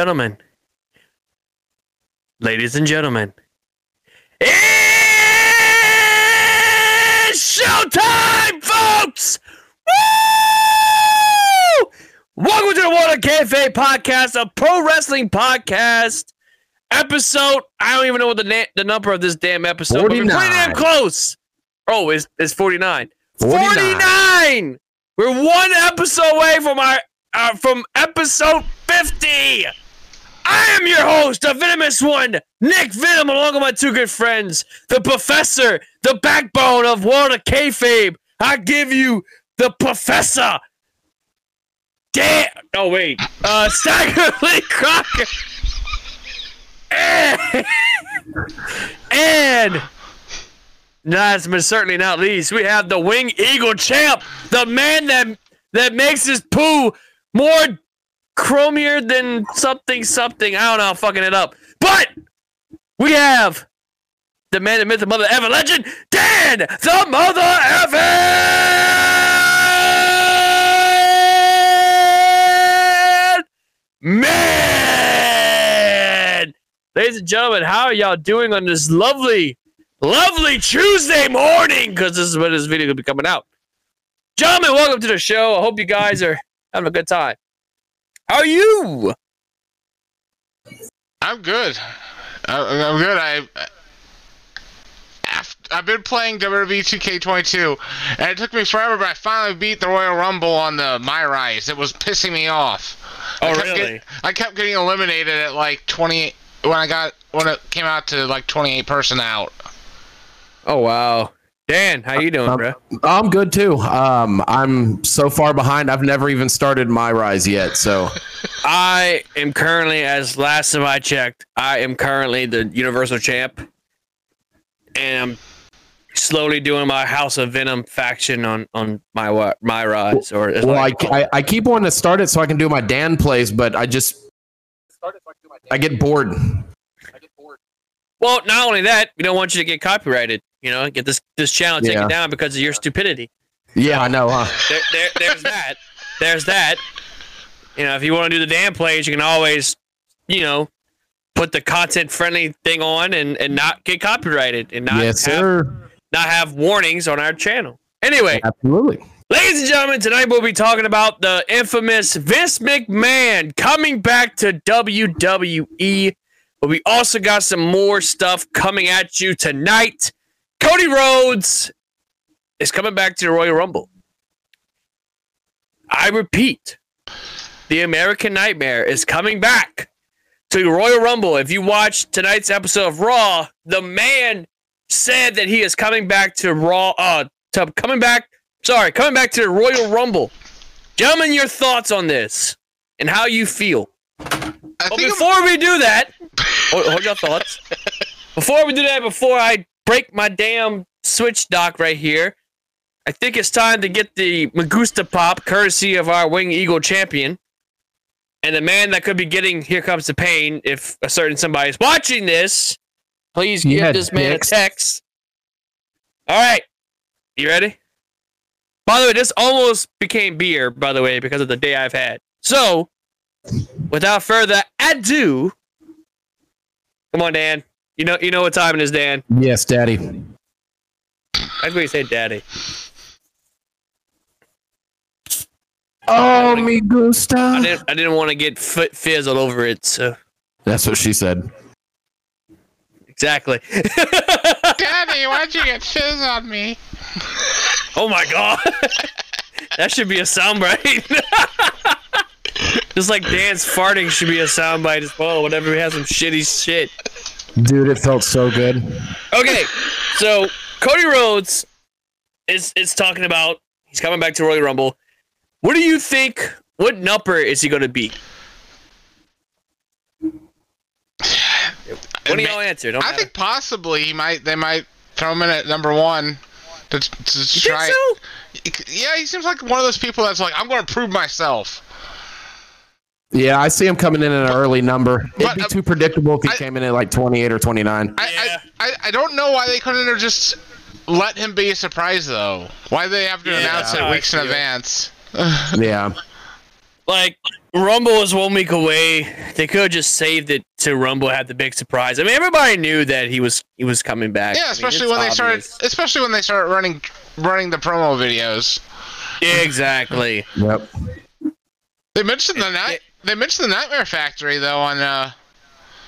gentlemen, it's showtime, folks! Woo! Welcome to the Water Cafe Podcast, a pro wrestling podcast episode. I don't even know what the number of this damn episode. 49. But we're pretty damn close. Oh, it's 49. 49. We're one episode away from episode 50. I am your host, the venomous one, Nick Venom, along with my two good friends, the professor, the backbone of Water Kayfabe. I give you the professor. Dan. Oh, wait. Stagger Lee Crocker. And last but certainly not least, we have the Wing Eagle Champ, the man that makes his poo more chromier than something. I don't know. I'm fucking it up. But we have the man that made the mother ever legend, Dan, the mother ever man. Ladies and gentlemen, how are y'all doing on this lovely Tuesday morning? Because this is when this video will be coming out. Gentlemen, welcome to the show. I hope you guys are having a good time. How are you? I'm good. I'm good. I've been playing WWE 2K22, and it took me forever, but I finally beat the Royal Rumble on the My Rise. It was pissing me off. Oh, really? I kept getting eliminated at like 28 when it came out to like 28 person out. Oh wow. Dan, how you doing, bro? I'm good too. I'm so far behind. I've never even started My Rise yet. So, I am currently, as last time I checked, I am currently the Universal Champ, and I'm slowly doing my House of Venom faction on my Rise. Or well, I keep wanting to start it so I can do my Dan plays, but I just start it so I can do my Dan. I get bored. Well, not only that, we don't want you to get copyrighted. You know, get this channel taken down because of your stupidity. Yeah, I know, huh? There's that. There's that. You know, if you want to do the damn plays, you can always, you know, put the content-friendly thing on and not get copyrighted and not have warnings on our channel. Anyway. Absolutely. Ladies and gentlemen, tonight we'll be talking about the infamous Vince McMahon coming back to WWE. But we also got some more stuff coming at you tonight. Cody Rhodes is coming back to the Royal Rumble. I repeat, the American Nightmare is coming back to the Royal Rumble. If you watched tonight's episode of Raw, the man said that he is coming back to Raw. Coming back to the Royal Rumble. Gentlemen, your thoughts on this and how you feel. Hold your thoughts. Before I break my damn Switch dock right here, I think it's time to get the Magusta Pop, courtesy of our Wing Eagle champion. And the man that could be getting Here Comes the Pain, if a certain somebody's watching this, please give this man a text. All right. You ready? By the way, this almost became beer, by the way, because of the day I've had. So, without further ado, come on, Dan. You know what time it is, Dan? Yes, Daddy. That's what you say, Daddy. Oh, me gusta. I didn't want to get fizzled over it, so. That's what she said. Exactly. Daddy, why'd you get fizz on me? Oh, my God. That should be a soundbite. Just like Dan's farting should be a soundbite as well, whenever he has some shitty shit. Dude, it felt so good. Okay, so Cody Rhodes is talking about he's coming back to Royal Rumble. What do you think? What number is he going to be? What do y'all answer? I think possibly they might throw him in at number one. To try. You think so? Yeah, he seems like one of those people that's like, I'm going to prove myself. Yeah, I see him coming in an early number. It'd be too predictable if he came in at like 28 or 29. I don't know why they couldn't just let him be a surprise, though. Why do they have to announce it weeks in advance? Yeah. Like, Rumble was 1 week away. They could have just saved it to Rumble, had the big surprise. I mean, everybody knew that he was coming back. Yeah, especially when they started running the promo videos. Yeah, exactly. Yep. They mentioned the Nightmare Factory though on.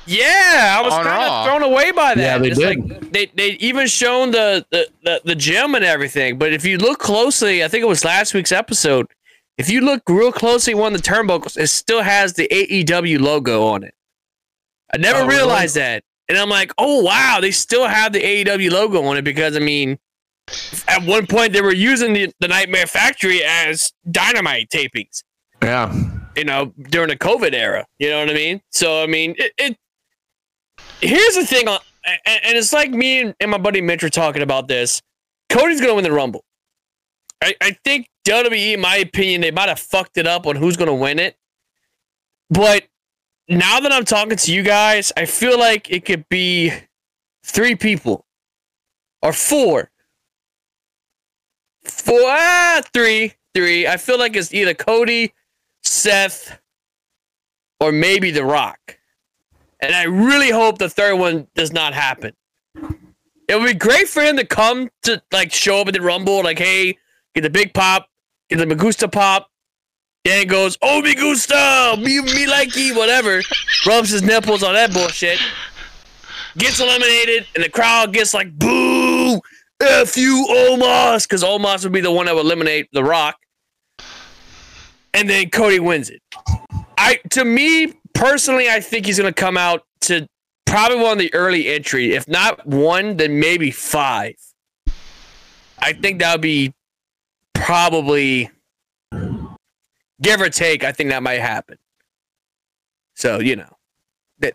Yeah, I was kind of thrown away by that. Yeah, they did. Like, they even shown the gym and everything. But if you look closely, I think it was last week's episode. If you look real closely, one of the turnbuckles, it still has the AEW logo on it. I never realized that. And I'm like, oh, wow, they still have the AEW logo on it because, I mean, at one point they were using the Nightmare Factory as Dynamite tapings. Yeah. You know, during the COVID era. You know what I mean? So, I mean, here's the thing, and it's like me and my buddy Mitch were talking about this. Cody's going to win the Rumble. I think WWE, in my opinion, they might have fucked it up on who's going to win it. But now that I'm talking to you guys, I feel like it could be 3 people or 4. 3. I feel like it's either Cody, Seth, or maybe The Rock. And I really hope the third one does not happen. It would be great for him to come to, like, show up at the Rumble, like, hey, get the big pop, get the Magusta pop. Dan goes, oh, Magusta, me likey, whatever. Rubs his nipples on that bullshit. Gets eliminated, and the crowd gets like, boo, F you, Omos, because Omos would be the one that would eliminate The Rock. And then Cody wins it. To me, personally, I think he's going to come out to probably one of the early entry. If not 1, then maybe 5. I think that would be... probably, give or take, I think that might happen. So, you know,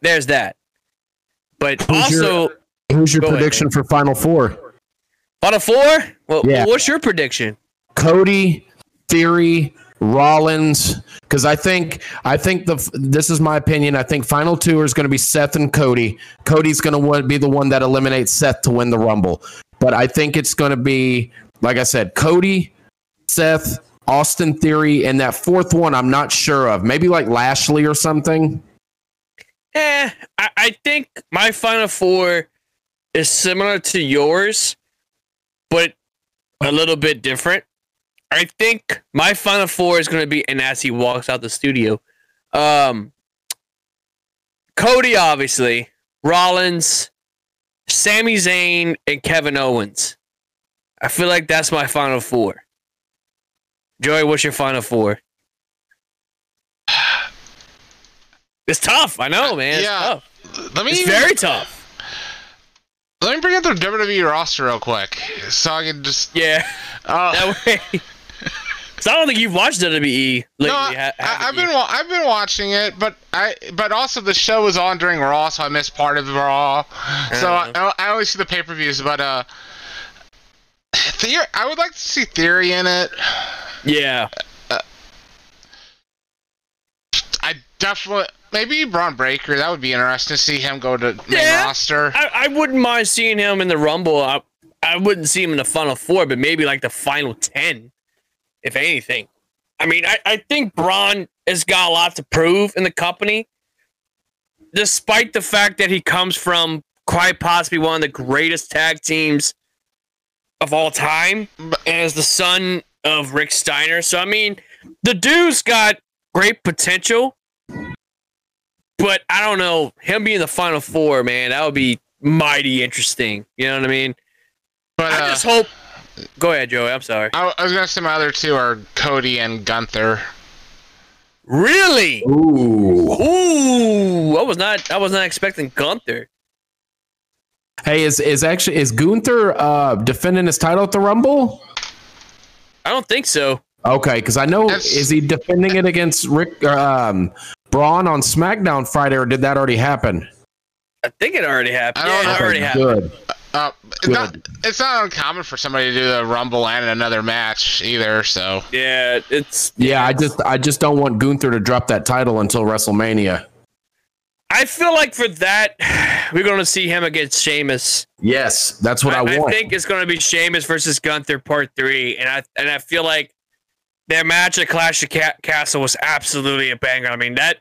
there's that. But who's your prediction for Final Four? Final Four? Well, yeah. What's your prediction? Cody, Theory, Rollins, because I think this is my opinion. I think Final Two is going to be Seth and Cody. Cody's going to be the one that eliminates Seth to win the Rumble. But I think it's going to be, like I said, Cody, Seth, Austin Theory, and that fourth one I'm not sure of. Maybe like Lashley or something. I think my Final Four is similar to yours, but a little bit different. I think my Final Four is going to be, and as he walks out the studio, Cody, obviously, Rollins, Sami Zayn, and Kevin Owens. I feel like that's my Final Four. Joey, what's your Final Four? It's tough. I know, man. Yeah. It's tough. Very tough. Let me bring up the WWE roster real quick. So I can just... Yeah. That way. Because I don't think you've watched WWE lately. No, I've been watching it, but also the show was on during Raw, so I missed part of Raw. So I always see the pay-per-views, but... Theory, I would like to see Theory in it. Yeah. I definitely... Maybe Braun Breaker. That would be interesting to see him go to main roster. I wouldn't mind seeing him in the Rumble. I wouldn't see him in the Final Four, but maybe like the Final 10, if anything. I mean, I think Braun has got a lot to prove in the company, despite the fact that he comes from quite possibly one of the greatest tag teams of all time, and is the son of Rick Steiner. So, I mean, the dude's got great potential, but I don't know. Him being the Final Four, man, that would be mighty interesting. You know what I mean? But I just hope... Go ahead, Joey. I'm sorry. I was going to say my other two are Cody and Gunther. Really? Ooh. I was not expecting Gunther. Hey, is Gunther defending his title at the Rumble? I don't think so. Okay, because I know is he defending it against Rick Braun on SmackDown Friday, or did that already happen? I think it already happened. Good. Good. It's not uncommon for somebody to do the Rumble and another match either. So yeah, I just don't want Gunther to drop that title until WrestleMania. I feel like for that, we're going to see him against Sheamus. Yes, that's what I want. I think it's going to be Sheamus versus Gunther Part 3, and I feel like Their match at Clash of Castle was absolutely a banger. I mean, that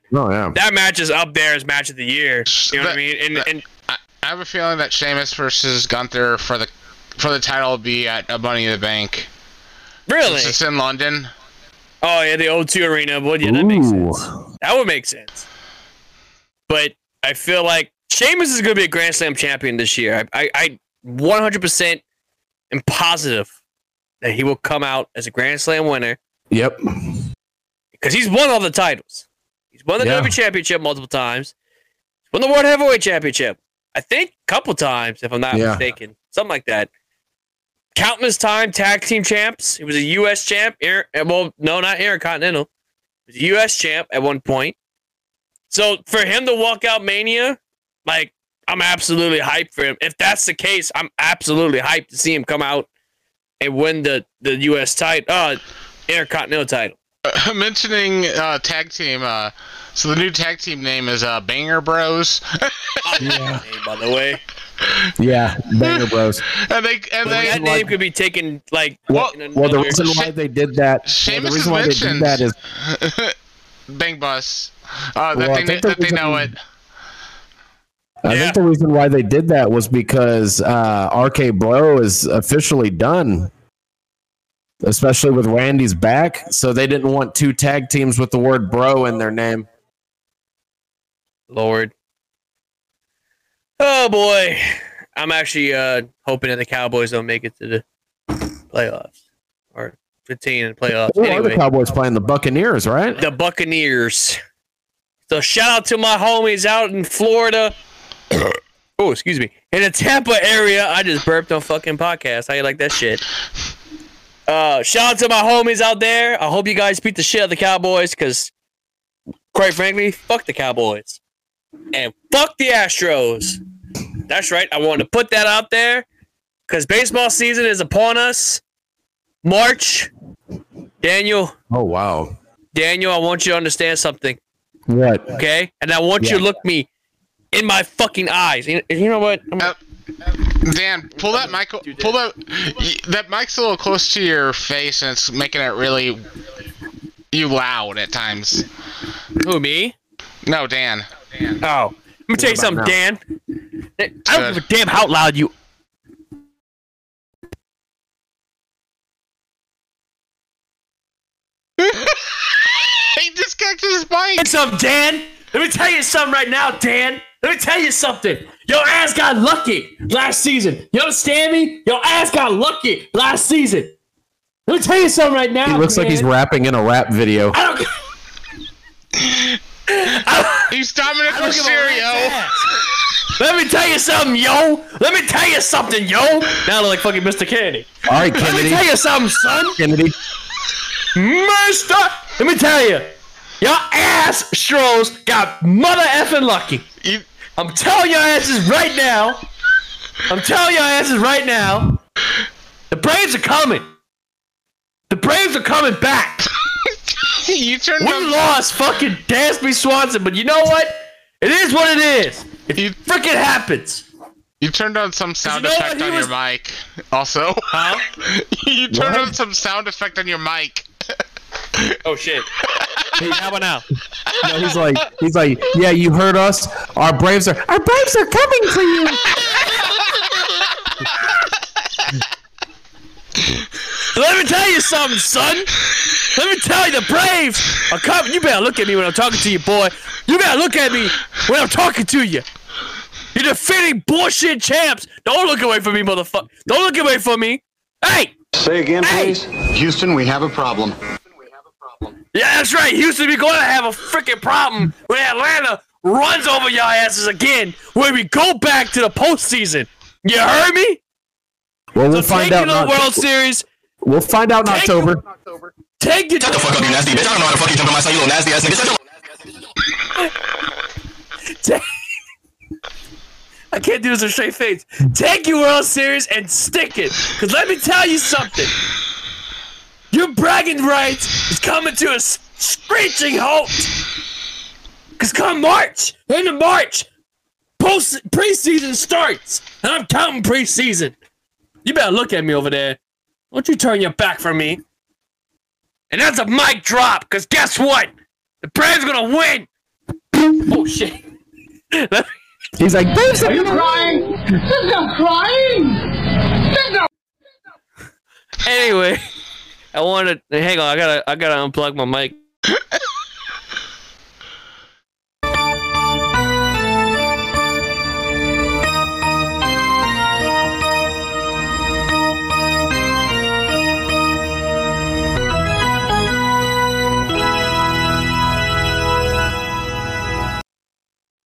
match is up there as match of the year. You know what I mean? And I have a feeling that Sheamus versus Gunther for the title will be at a Money in the Bank. Really? It's in London. Oh, yeah, the O2 Arena. But yeah, that makes sense. That would make sense. But I feel like Sheamus is going to be a Grand Slam champion this year. I 100% am positive that he will come out as a Grand Slam winner. Yep. Because he's won all the titles. He's won the WWE Championship multiple times. He's won the World Heavyweight Championship, I think, a couple times, if I'm not mistaken. Something like that. Countless time tag team champs. He was a U.S. champ. Well, no, not Intercontinental. He was a U.S. champ at one point. So for him to walk out Mania, like, I'm absolutely hyped for him. If that's the case, I'm absolutely hyped to see him come out and win the U.S. title. Intercontinental title. Mentioning tag team, so the new tag team name is Banger Bros. Name, by the way. Yeah, Banger Bros. That name could be taken like. Well, the reason why they did that. Sheamus is mentioned. That is Bang Bus. I think they know it. I think the reason why they did that was because RK Bro is officially done. Especially with Randy's back, so they didn't want two tag teams with the word bro in their name. Lord. Oh, boy. I'm actually hoping that the Cowboys don't make it to the playoffs. Or 15 in the playoffs. Anyway, the Cowboys playing the Buccaneers, right? The Buccaneers. So shout out to my homies out in Florida. Oh, excuse me. In the Tampa area. I just burped on fucking podcast. How you like that shit? Shout out to my homies out there. I hope you guys beat the shit out of the Cowboys because, quite frankly, fuck the Cowboys. And fuck the Astros. That's right. I wanted to put that out there because baseball season is upon us. March. Daniel. Oh, wow. Daniel, I want you to understand something. What? Okay? And I want you to look me in my fucking eyes. You know what? Dan, pull that mic. Pull that mic's a little close to your face, and it's making it really you loud at times. Who, me? No, Dan. Oh, let me tell you something, Dan. I don't give a damn how loud you. He disconnected his mic. What's up, Dan? Let me tell you something right now, Dan. Let me tell you something. Your ass got lucky last season. You understand me? Your ass got lucky last season. Let me tell you something right now. He looks like he's rapping in a rap video. I don't. He's Dominic Mysterio. Let me tell you something, yo. Let me tell you something, yo. Now I look like fucking Mr. Kennedy. All right, Kennedy. Let me tell you something, son. Kennedy. Let me tell you. Your ass, Stros, got mother effing lucky. I'm telling your asses right now. The Braves are coming. The Braves are coming back. You turned we lost fucking Dansby Swanson, but you know what? It is what it is. It freaking happens. You turned on some sound effect on your mic also. Huh? You turned on some sound effect on your mic. Oh, shit. Hey, how about now? No, he's like, yeah, you heard us. Our Braves are coming for you. Let me tell you something, son. Let me tell you, the Braves are coming. You better look at me when I'm talking to you, boy. You better look at me when I'm talking to you. You're defeating bullshit champs. Don't look away from me, motherfucker. Don't look away from me. Hey. Say again, please. Houston, we have a problem. Yeah, that's right, Houston. We're going to have a freaking problem when Atlanta runs over y'all asses again when we go back to the postseason. You heard me? Well, we'll find out. Take you to the World Series. We'll find out in October. Take you to the fuck up, you nasty bitch. I don't know how to fucking jump on my side, you little nasty ass nigga. I can't do this with a straight face. Take your World Series and stick it. Because let me tell you something. Your bragging rights is coming to a screeching halt. Because come March, end of March, preseason starts. And I'm counting preseason. You better look at me over there. Don't you turn your back from me. And that's a mic drop, because guess what? The Braves are going to win. Oh, shit. He's like, Braves are crying. There's no crying. There's no. Anyway, I wanted to hang on. I gotta unplug my mic.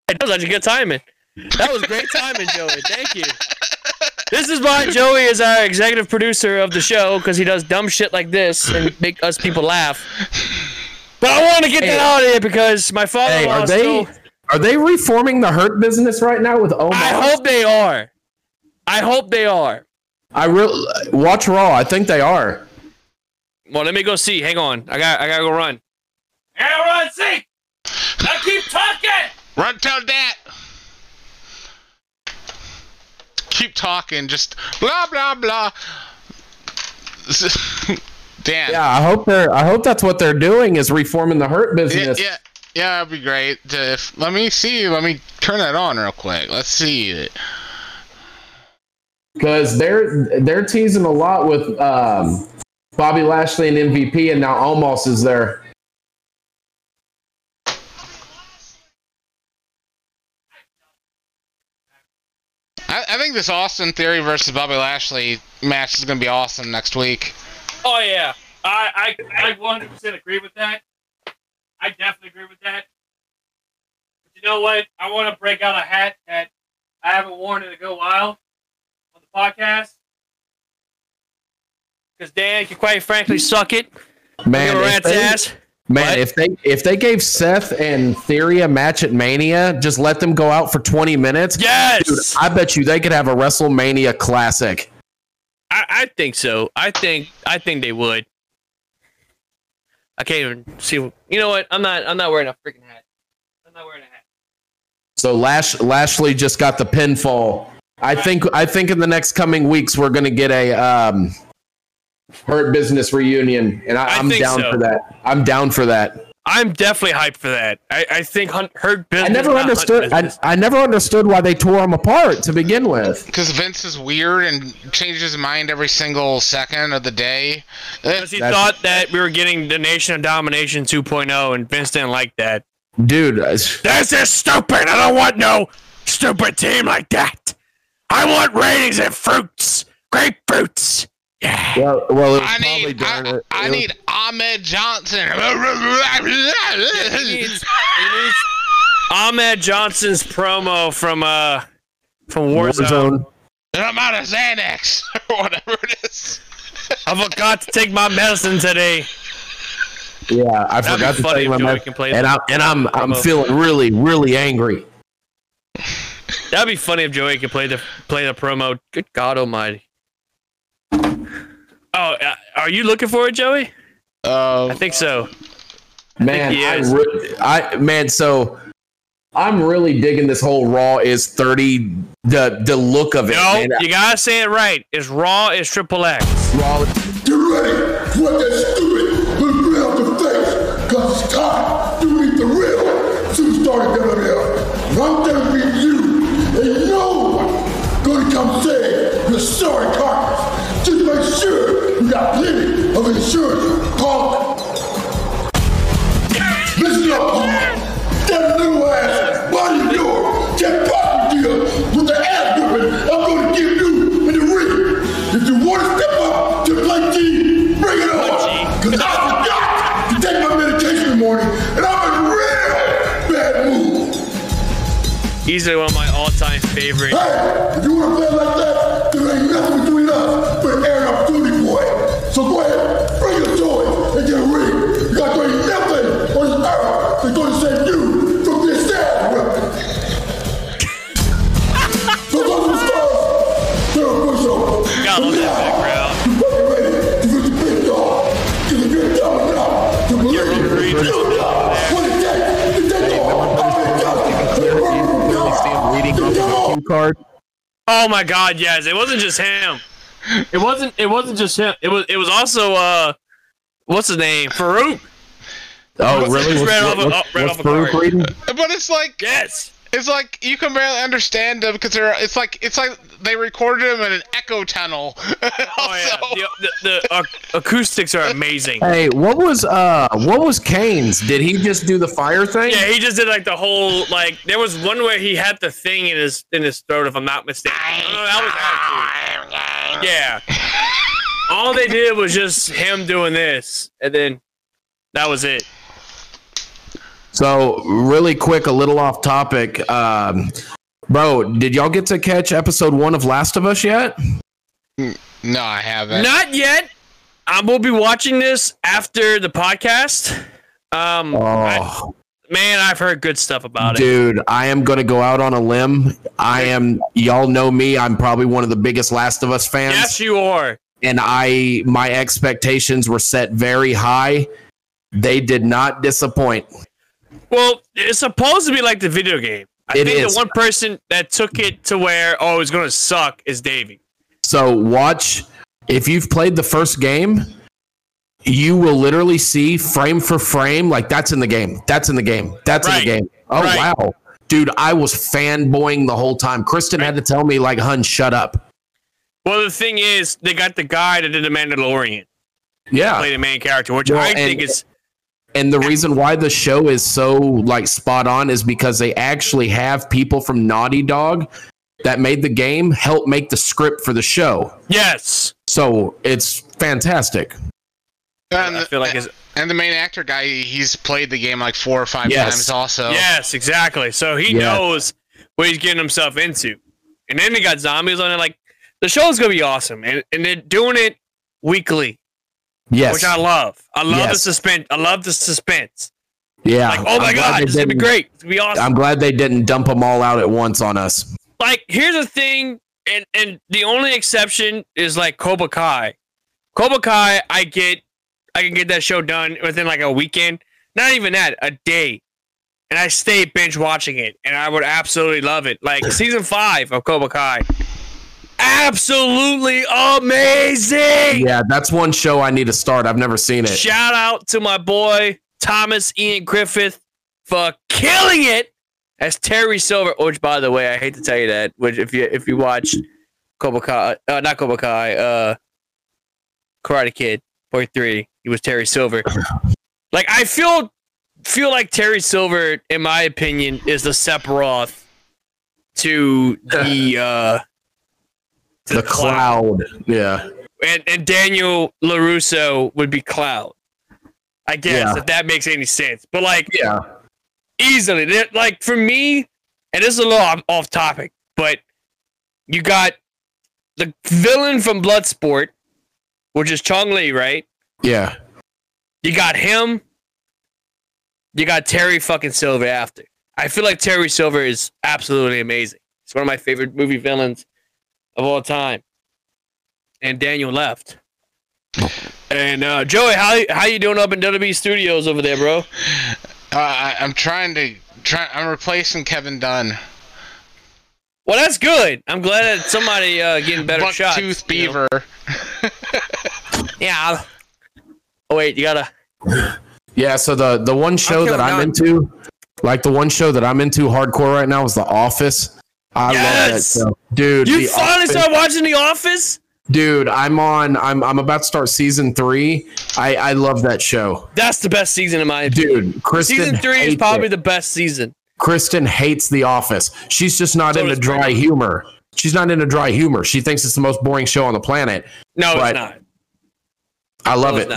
That was such a good timing. That was great timing, Joey. Thank you. This is why Joey is our executive producer of the show, because he does dumb shit like this and make us people laugh. But I want to get that out of here because my father-in-law Are they reforming the Hurt Business right now with Omos? I hope they are. I hope they are. I really watch Raw. I think they are. Well, let me go see. Hang on. I gotta go run. I gotta run, see. Now keep talking. Run till that. Keep talking, just blah blah blah. Dan. Yeah, I hope that's what they're doing is reforming the Hurt Business. Yeah, that'd be great. Let me see. Let me turn that on real quick. Let's see it. Because they're teasing a lot with Bobby Lashley and MVP, and now Omos is there. I think this Austin Theory versus Bobby Lashley match is going to be awesome next week. Oh, yeah. I 100% agree with that. I definitely agree with that. But you know what? I want to break out a hat that I haven't worn in a good while on the podcast. Because Dan can quite frankly suck it. Man, if they gave Seth and Theory a match at Mania, just let them go out for 20 minutes. Yes! Dude, I bet you they could have a WrestleMania classic. I think so. I think they would. I can't even see. You know what? I'm not wearing a freaking hat. I'm not wearing a hat. So Lashley just got the pinfall. I think in the next coming weeks we're going to get a Hurt Business reunion, and I'm down for that. I'm down for that. I'm definitely hyped for that. I think Hurt Business. I never understood why they tore them apart to begin with. Because Vince is weird and changes his mind every single second of the day. Because he thought that we were getting the Nation of Domination 2.0, and Vince didn't like that. Dude, this is stupid. I don't want no stupid team like that. I want ratings and fruits, grapefruits. Yeah. Well, it was I need Ahmed Johnson. He needs Ahmed Johnson's promo from Warzone. I'm out of Xanax or whatever it is. I forgot to take my medicine today. Yeah, I forgot to take my medicine, and I'm feeling really, really angry. That'd be funny if Joey could play the promo. Good God Almighty. Oh, are you looking for it, Joey? I think so. Man, so I'm really digging this whole Raw is 30. The look of it. No, man. You gotta say it right. It's Raw is Triple X. Raw. Get ready for that stupid real to face, cause it's time to meet the real superstar of WWE. I'm gonna meet you, and no one gonna come save your sorry carcass. Just make sure you got plenty of insurance. Talk. Listen up, Paul. That little ass body door, that parking deal with the ass whipping I'm going to give you in the ring. If you want to step up to play G, bring it on. Because I forgot to take my medication in the morning, and I'm in real bad mood. He's one of my all-time favorites. Hey, if you want to play like that, there ain't nothing between us. So go ahead, bring your joy and get a ring. You got to do nothing on this earth that's going to save you from this sad weapon. So those are the stars. They're a push over. Gotta love that background. You're ready to get your big dog. Because if you're dumb enough to believe it, you'll know what it takes to take off. I'm in God. Oh my God, yes. It wasn't just him. It wasn't just him. It was also what's his name? Farouk. Oh, really? What's Farouk reading? But it's like, yes. It's like you can barely understand them because they're. It's like they recorded them in an echo tunnel. Oh yeah, the acoustics are amazing. Hey, what was Kane's? Did he just do the fire thing? Yeah, he just did like the whole like. There was one where he had the thing in his throat, if I'm not mistaken. No, that was yeah. All they did was just him doing this, and then that was it. So really quick, a little off topic, bro. Did y'all get to catch episode 1 of Last of Us yet? No, I haven't. Not yet. I will be watching this after the podcast. Man, I've heard good stuff about it. Dude, I am going to go out on a limb. I am. Y'all know me. I'm probably one of the biggest Last of Us fans. Yes, you are. And my expectations were set very high. They did not disappoint. Well, it's supposed to be like the video game. I think the one person that took it to where, oh, it's going to suck is Davey. So watch. If you've played the first game, you will literally see frame for frame, like that's in the game. That's in the game. That's right. In the game. Oh, right. Wow. Dude, I was fanboying the whole time. Kristen had to tell me, like, hun, shut up. Well, the thing is, they got the guy that did The Mandalorian. Yeah. Play the main character, which I think is... And the reason why the show is so like spot on is because they actually have people from Naughty Dog that made the game help make the script for the show. Yes. So it's fantastic. And I feel like the main actor guy, he's played the game like 4 or 5 times also. Yes, exactly. So he knows what he's getting himself into. And then they got zombies on it. Like, the show's going to be awesome. And they're doing it weekly. Yes. Which I love. I love the suspense. I love the suspense. Yeah. Like, oh my God, this is going to be great. It's going to be awesome. I'm glad they didn't dump them all out at once on us. Like, here's the thing, and the only exception is like Cobra Kai. Cobra Kai, I can get that show done within like a weekend. Not even that, a day. And I stay binge watching it, and I would absolutely love it. Like, season 5 of Cobra Kai. Absolutely amazing. Yeah, that's one show I need to start. I've never seen it. Shout out to my boy Thomas Ian Griffith for killing it as Terry Silver. Which, by the way, I hate to tell you that. Which, if you watch Cobra Kai, not Cobra Kai, Karate Kid Part 3, he was Terry Silver. Like, I feel like Terry Silver, in my opinion, is the Sephiroth to the. The Cloud. Yeah. And Daniel LaRusso would be Cloud, I guess, if that makes any sense. But, like, easily. Like, for me, and this is a little off topic, but you got the villain from Bloodsport, which is Chong Li, right? Yeah. You got him. You got Terry fucking Silver after. I feel like Terry Silver is absolutely amazing. It's one of my favorite movie villains of all time. And Daniel left. And Joey, how you doing up in WWE Studios over there, bro? I'm replacing Kevin Dunn. Well, that's good. I'm glad that somebody getting better shots. Bucktooth Beaver. You know? Yeah. Oh wait, you gotta. Yeah. So the one show that I'm into, like the one show that I'm into hardcore right now is The Office. I love that show. Dude. You finally started watching The Office? Dude, I'm about to start season 3. I love that show. That's the best season in my opinion. Dude, Kristen season 3 is probably the best season. Kristen hates The Office. She's just not into dry humor. She's not into dry humor. She thinks it's the most boring show on the planet. No, it's not. I love it.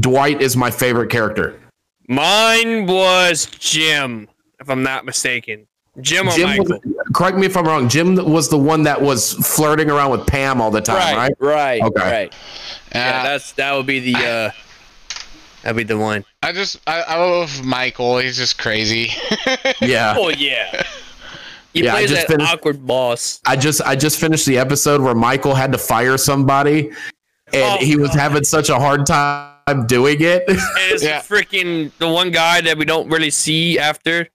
Dwight is my favorite character. Mine was Jim, if I'm not mistaken. Jim or Michael. Correct me if I'm wrong. Jim was the one that was flirting around with Pam all the time, right? Right. Okay. Right. Yeah, that'd be the one. I love Michael. He's just crazy. Yeah. Oh yeah. He plays that awkward boss. I just finished the episode where Michael had to fire somebody, and he was having such a hard time doing it. It's freaking the one guy that we don't really see after.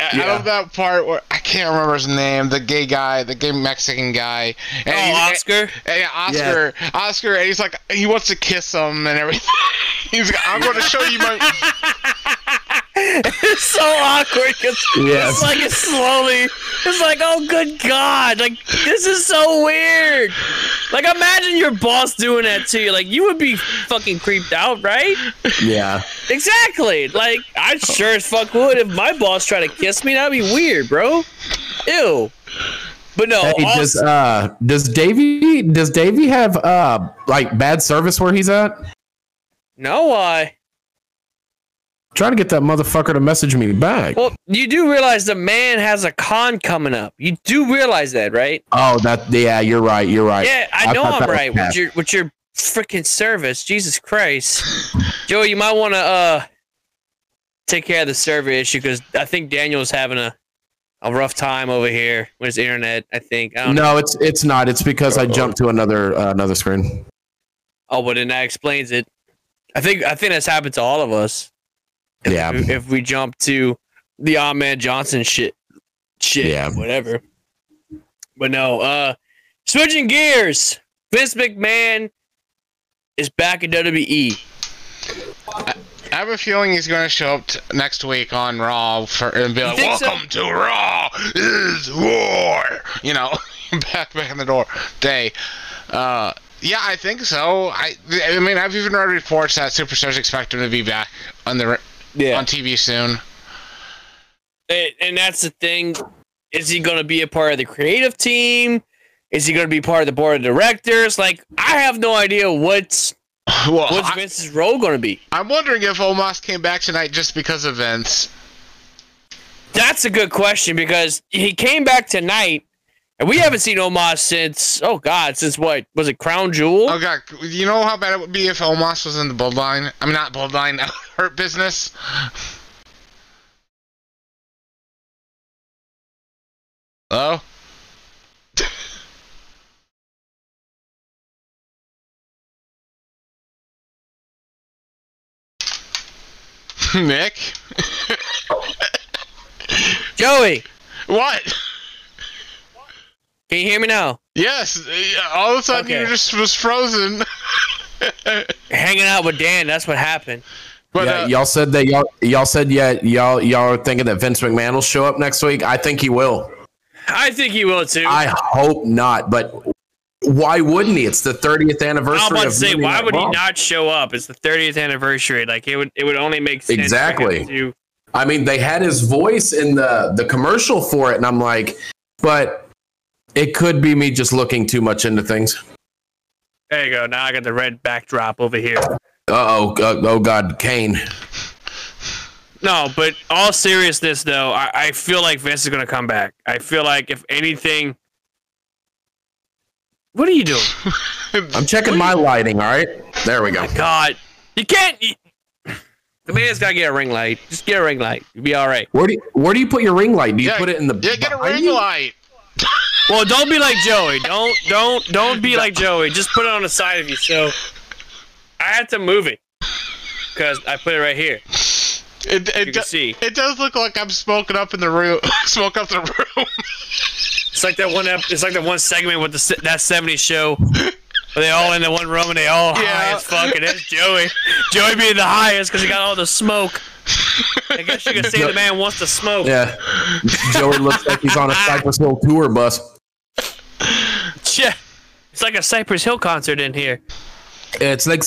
Out of that part where I can't remember his name, the gay Mexican guy. And Oscar. And Oscar. Yeah. Oscar, and he's like, he wants to kiss him and everything. He's like, I'm going to show you my... It's so awkward. It's like it's slowly... It's like, oh, good God. Like, this is so weird. Like, imagine your boss doing that to you. Like, you would be fucking creeped out, right? Yeah. Exactly. Like, I sure as fuck would. If my boss tried to kiss me, that'd be weird, bro. Ew. But no. Hey, does Davey have like bad service where he's at? No, why? Try to get that motherfucker to message me back. Well, you do realize the man has a con coming up. You do realize that, right? Oh, that yeah, you're right. You're right. Yeah, I know I'm right with your freaking service. Jesus Christ, Joey, you might want to take care of the server issue because I think Daniel's having a rough time over here with his internet. I think. I don't know. It's not. It's because I jumped to another screen. Oh, but then that explains it. I think that's happened to all of us. Yeah. If we jump to the Ahmed Johnson shit, yeah, whatever. But no, switching gears. Vince McMahon is back at WWE. I have a feeling he's going to show up next week on Raw and be like, "Welcome to Raw is War." You know, back in the door day. Yeah, I think so. I mean, I've even read reports that superstars expect him to be back on TV soon. And that's the thing. Is he going to be a part of the creative team? Is he going to be part of the board of directors? Like, I have no idea what's Vince's role going to be. I'm wondering if Omos came back tonight just because of Vince. That's a good question because he came back tonight. And we haven't seen Omos since, since what? Was it Crown Jewel? Oh, God. You know how bad it would be if Omos was in the Bloodline? I mean, not Bloodline, Hurt Business. Hello? Nick? Joey! What? Can you hear me now? Yes. All of a sudden, you just was frozen. Hanging out with Dan. That's what happened. But yeah, y'all said that y'all are thinking that Vince McMahon will show up next week. I think he will. I think he will too. I hope not. But why wouldn't he? It's the 30th anniversary. I'm about to say, why would he not show up? It's the 30th anniversary. Like it would only make sense. Exactly. I mean, they had his voice in the commercial for it, and I'm like, but. It could be me just looking too much into things. There you go. Now I got the red backdrop over here. Oh, God, Kane. No, but all seriousness, though, I feel like Vince is going to come back. I feel like if anything... What are you doing? I'm checking my lighting, all right? There we go. Oh God. You can't... The man's got to get a ring light. Just get a ring light. You'll be all right. Where do you put your ring light? Do you put it in the... Yeah, get a ring light. Well, don't be like Joey. Don't be like Joey. Just put it on the side of you. So I had to move it because I put it right here. You can see. It does look like I'm smoking up in the room. Smoke up the room. It's like that one. It's like that one segment with that '70s show where they all in the one room and they all high as fuck. And it's Joey. Joey being the highest because he got all the smoke. I guess you can say the man wants to smoke. Yeah, Joey looks like he's on a Cypress Hill tour bus. Yeah, it's like a Cypress Hill concert in here. Yeah, it's like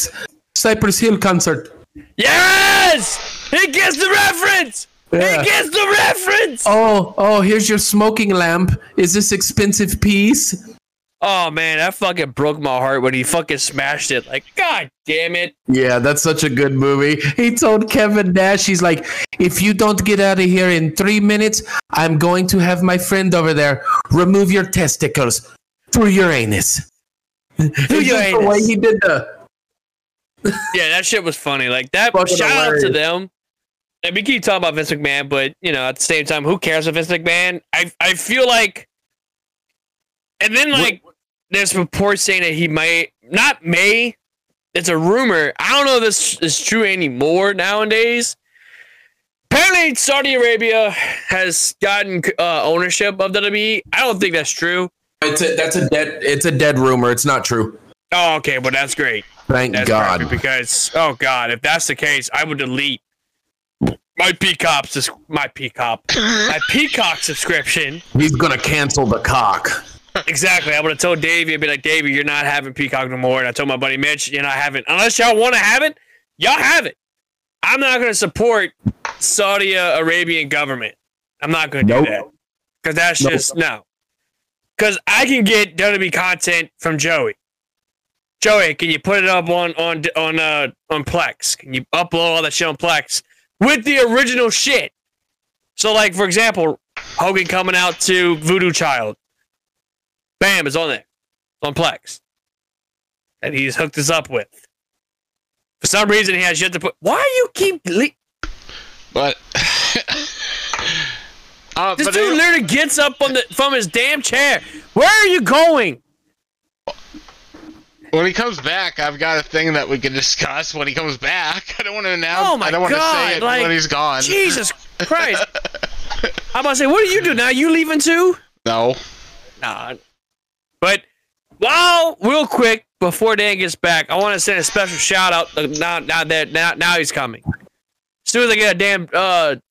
Cypress Hill concert. Yes, he gets the reference. Yeah. He gets the reference. Oh, here's your smoking lamp. Is this expensive piece? Oh man, that fucking broke my heart when he fucking smashed it. Like, God damn it. Yeah, that's such a good movie. He told Kevin Nash, he's like, if you don't get out of here in 3 minutes, I'm going to have my friend over there remove your testicles through your anus. Through your anus. The way he did yeah, that shit was funny. Like, that, fucking shout hilarious. Out to them. And we keep talking about Vince McMahon, but, you know, at the same time, who cares about Vince McMahon? I feel like, and then, like, there's reports saying that he might... Not may. It's a rumor. I don't know if this is true anymore nowadays. Apparently, Saudi Arabia has gotten ownership of WWE. I don't think that's true. It's a dead rumor. It's not true. Oh, okay. Well, that's great. Thank God. Because, oh God, if that's the case, I would delete my Peacock subscription. He's going to cancel the cock. Exactly. I would have told Davey, I'd be like, Davey, you're not having Peacock no more. And I told my buddy Mitch, you're not having, unless y'all want to have it, y'all have it. I'm not going to support Saudi Arabian government. I'm not going to do that. Because that's just, no. Because I can get WWE content from Joey. Joey, can you put it up on Plex? Can you upload all that shit on Plex with the original shit? So, like, for example, Hogan coming out to Voodoo Child. Bam, it's on there. It's on Plex. And he's hooked us up with. For some reason, he has yet to put... Why do you keep... But... this but dude literally gets up on from his damn chair. Where are you going? When he comes back, I've got a thing that we can discuss when he comes back. I don't want to announce. Oh my I don't God, want to say it like, when he's gone. Jesus Christ. I'm about to say, what do you do now? You leaving too? No. Nah. But, well, real quick, before Dan gets back, I want to send a special shout out. Now he's coming. As soon as I get a damn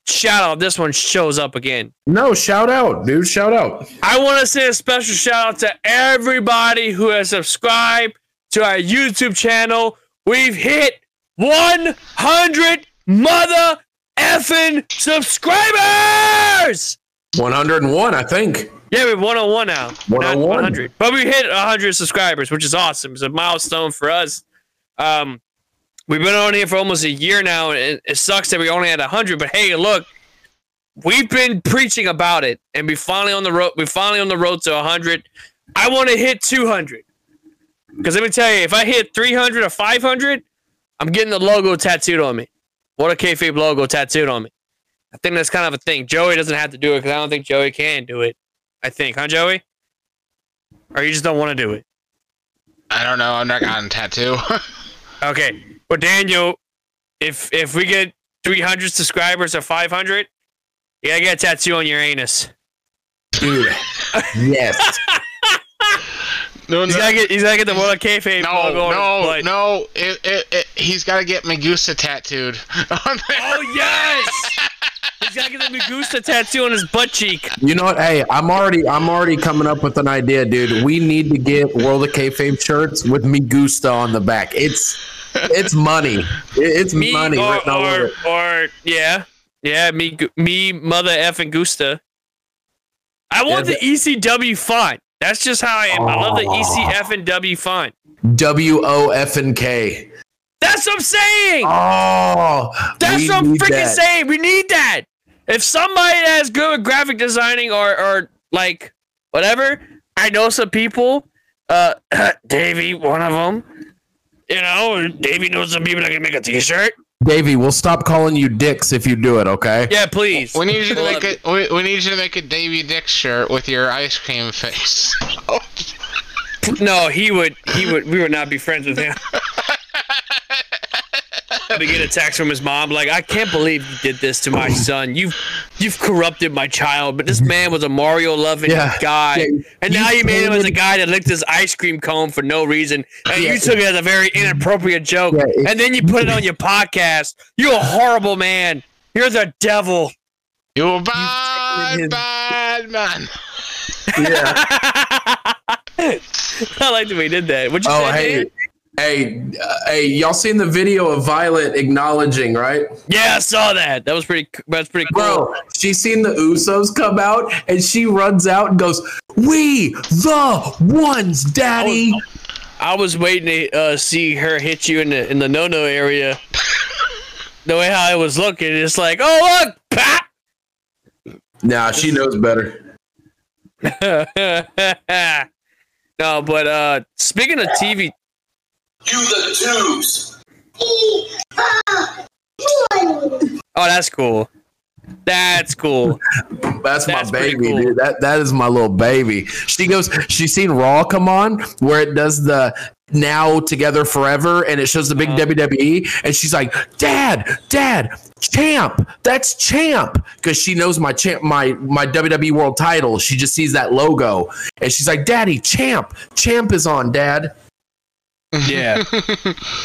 shout out, this one shows up again. No, shout out, dude. Shout out. I want to send a special shout out to everybody who has subscribed to our YouTube channel. We've hit 100 mother effing subscribers. 101, I think. Yeah, we have 101 now. 101. 100. But we hit 100 subscribers, which is awesome. It's a milestone for us. We've been on here for almost a year now, and it sucks that we only had 100. But hey, look, we've been preaching about it, and we finally on the road. We're finally on the road to 100. I want to hit 200, because let me tell you, if I hit 300 or 500, I'm getting the logo tattooed on me. What a kayfabe logo tattooed on me. I think that's kind of a thing. Joey doesn't have to do it because I don't think Joey can do it. I think, huh, Joey? Or you just don't want to do it? I don't know. I'm not gonna tattoo. Okay. Well, Daniel, if we get 300 subscribers or 500, you gotta get a tattoo on your anus. Dude, yes. No, he's gotta get the World of Kayfabe logo on. No, he's gotta get Magusa tattooed. Oh, yes! He's gotta get the Magusa tattoo on his butt cheek. You know what? Hey, I'm already coming up with an idea, dude. We need to get World of Kayfabe shirts with Magusa on the back. It's money. It's me money. Yeah, me mother effing Gusta. I want the ECW font. That's just how I am. I love the ECFW font. WOFNK. That's what I'm saying. Oh, that's what I'm freaking saying. We need that. If somebody that's good with graphic designing or like whatever, I know some people. Davey, one of them. You know, Davey knows some people that can make a T-shirt. Davey, we'll stop calling you dicks if you do it, okay? Yeah, please. We need you to make a Davey Dick shirt with your ice cream face. No, he would. We would not be friends with him. I'd be getting a text from his mom like, I can't believe you did this to my son. You've corrupted my child. But this man was a Mario loving guy, and now you made him as a guy that licked his ice cream cone for no reason, and you took it as a very inappropriate joke, and then you put it on your podcast. You're a horrible man. You're the devil. You're a bad man. Yeah. I like the way he did that. What'd you say, man? Hey, y'all seen the video of Violet acknowledging, right? Yeah, I saw that. That's pretty cool. Bro, she's seen the Usos come out, and she runs out and goes, "We the ones, Daddy." I was waiting to see her hit you in the no-no area. The way how I was looking, it's like, oh look, pop. Nah, she knows better. No, but speaking of TV. You the twos. Oh, that's cool. That's cool. That's my baby, cool. Dude. That is my little baby. She goes. She's seen Raw come on where it does the now together forever, and it shows the big WWE, and she's like, "Dad, champ. That's champ," because she knows my champ, my WWE World Title. She just sees that logo, and she's like, "Daddy, champ. Champ is on, Dad." Yeah.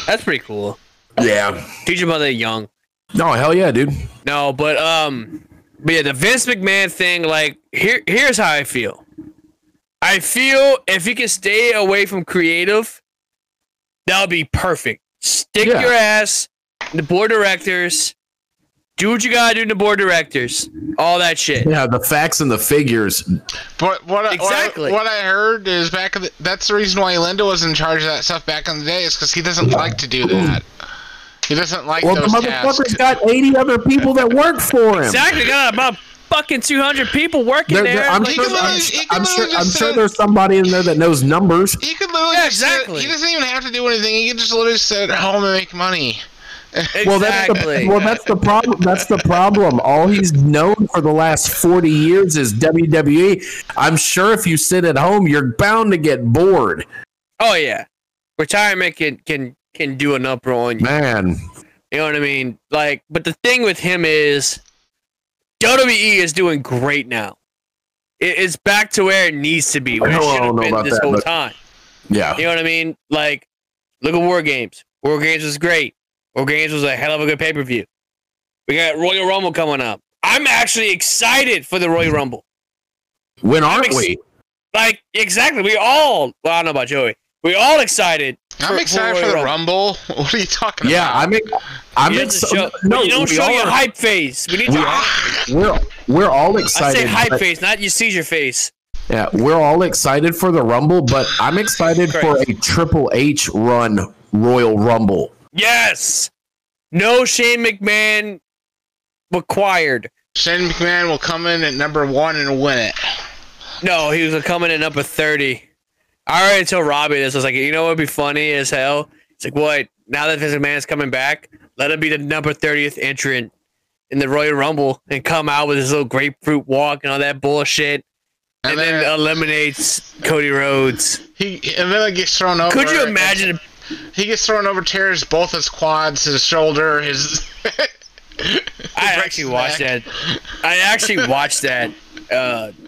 That's pretty cool. Yeah. Teach them how they're young. No, hell yeah, dude. No, but yeah, the Vince McMahon thing, like, here's how I feel. I feel if he can stay away from creative, that'll be perfect. Stick your ass in the board of directors. Do what you gotta do in the board of directors. All that shit. Yeah, the facts and the figures. But what I heard is that's the reason why Linda was in charge of that stuff back in the day, is because he doesn't like to do that. He doesn't like those tasks. Well, the motherfucker's got 80 other people that work for him. Exactly. Got about fucking 200 people working there. I'm sure there's somebody in there that knows numbers. He could literally he doesn't even have to do anything. He can just literally sit at home and make money. Exactly. Well, that's the problem. That's the problem. All he's known for the last 40 years is WWE. I'm sure if you sit at home, you're bound to get bored. Oh yeah, retirement can do an uproar on you, man. You know what I mean? Like, but the thing with him is WWE is doing great now. It's back to where it needs to be. Where it should have been this whole time. Yeah, you know what I mean? Like, look at War Games. War Games was great. War Games was a hell of a good pay-per-view. We got Royal Rumble coming up. I'm actually excited for the Royal Rumble. When aren't we? Like, exactly. We all... Well, I don't know about Joey. We all excited. I'm excited for the Rumble. What are you talking about? Yeah, I'm excited. No, you don't show your hype face. We need We're all excited. I say hype face, not your seizure face. Yeah, we're all excited for the Rumble, but I'm excited for a Triple H run Royal Rumble. Yes! No Shane McMahon required. Shane McMahon will come in at number 1 and win it. No, he was coming in at number 30. I already told Robbie this. I was like, you know what would be funny as hell? It's like, what? Now that Vince McMahon's coming back, let him be the number 30th entrant in the Royal Rumble and come out with his little grapefruit walk and all that bullshit. And then eliminates Cody Rhodes. And then he gets thrown over. Could you imagine... He gets thrown over, tears both his quads, his shoulder, his... I actually watched that